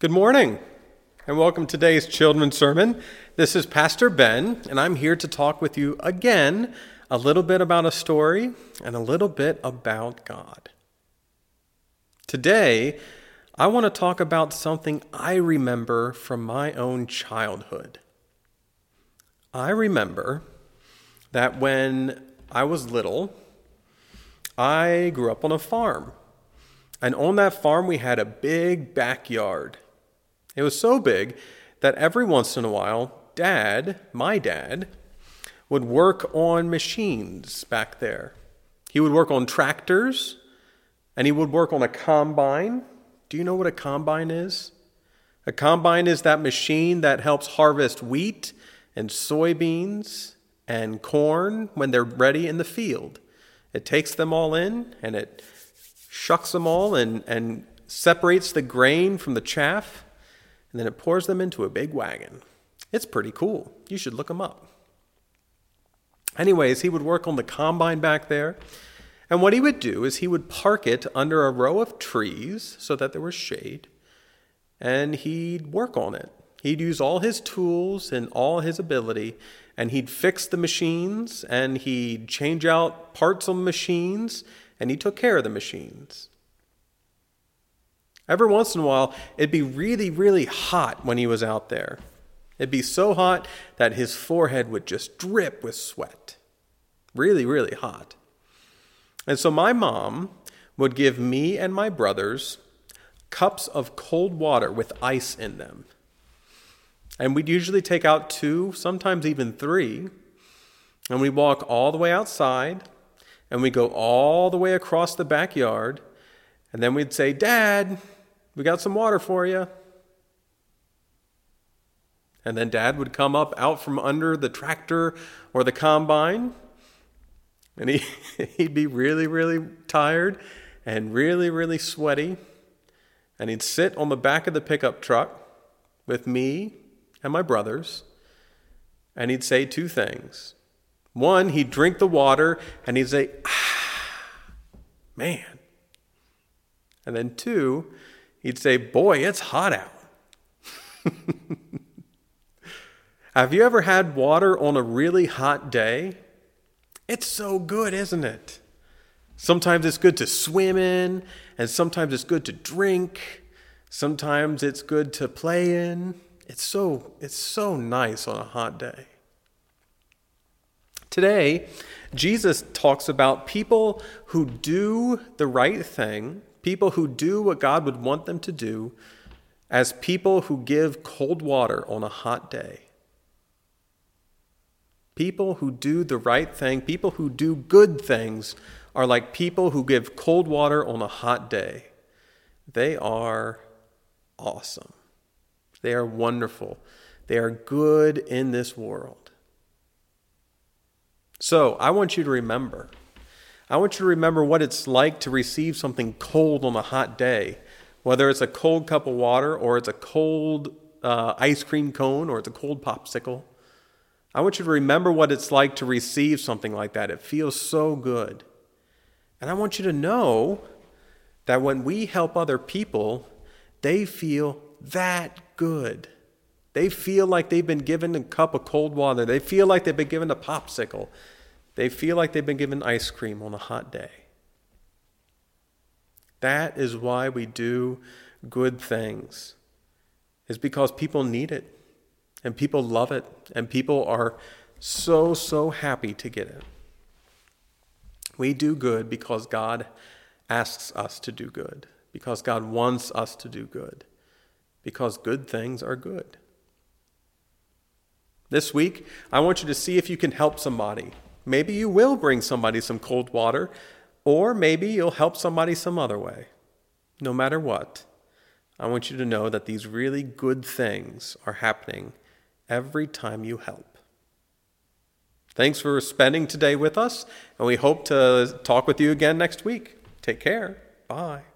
Good morning, and welcome to today's children's sermon. This is Pastor Ben, and I'm here to talk with you again a little bit about a story and a little bit about God. Today, I want to talk about something I remember from my own childhood. I remember that when I was little, I grew up on a farm. And on that farm, we had a big backyard. It was so big that every once in a while, my dad, would work on machines back there. He would work on tractors, and he would work on a combine. Do you know what a combine is? A combine is that machine that helps harvest wheat and soybeans and corn when they're ready in the field. It takes them all in, and it shucks them all and separates the grain from the chaff. And then it pours them into a big wagon. It's pretty cool. You should look them up. Anyways, he would work on the combine back there. And what he would do is he would park it under a row of trees so that there was shade. And he'd work on it. He'd use all his tools and all his ability. And he'd fix the machines. And he'd change out parts on machines. And he took care of the machines. Every once in a while, it'd be really, really hot when he was out there. It'd be so hot that his forehead would just drip with sweat. Really, really hot. And so my mom would give me and my brothers cups of cold water with ice in them. And we'd usually take out 2, sometimes even 3. And we'd walk all the way outside. And we'd go all the way across the backyard. And then we'd say, "Dad, we got some water for you." And then Dad would come up out from under the tractor or the combine. And he'd be really, really tired and really, really sweaty. And he'd sit on the back of the pickup truck with me and my brothers. And he'd say 2 things. One, he'd drink the water and he'd say, "Man." And then 2, he'd say, "Boy, it's hot out." Have you ever had water on a really hot day? It's so good, isn't it? Sometimes it's good to swim in, and sometimes it's good to drink. Sometimes it's good to play in. It's so nice on a hot day. Today, Jesus talks about people who do the right thing, people who do what God would want them to do, as people who give cold water on a hot day. People who do the right thing, people who do good things, are like people who give cold water on a hot day. They are awesome. They are wonderful. They are good in this world. So I want you to remember. I want you to remember what it's like to receive something cold on a hot day, whether it's a cold cup of water or it's a cold ice cream cone or it's a cold popsicle. I want you to remember what it's like to receive something like that. It feels so good. And I want you to know that when we help other people, they feel that good. They feel like they've been given a cup of cold water. They feel like they've been given a popsicle. They feel like they've been given ice cream on a hot day. That is why we do good things. It's because people need it, and people love it, and people are so, so happy to get it. We do good because God asks us to do good, because God wants us to do good, because good things are good. This week, I want you to see if you can help somebody. Maybe you will bring somebody some cold water, or maybe you'll help somebody some other way. No matter what, I want you to know that these really good things are happening every time you help. Thanks for spending today with us, and we hope to talk with you again next week. Take care. Bye.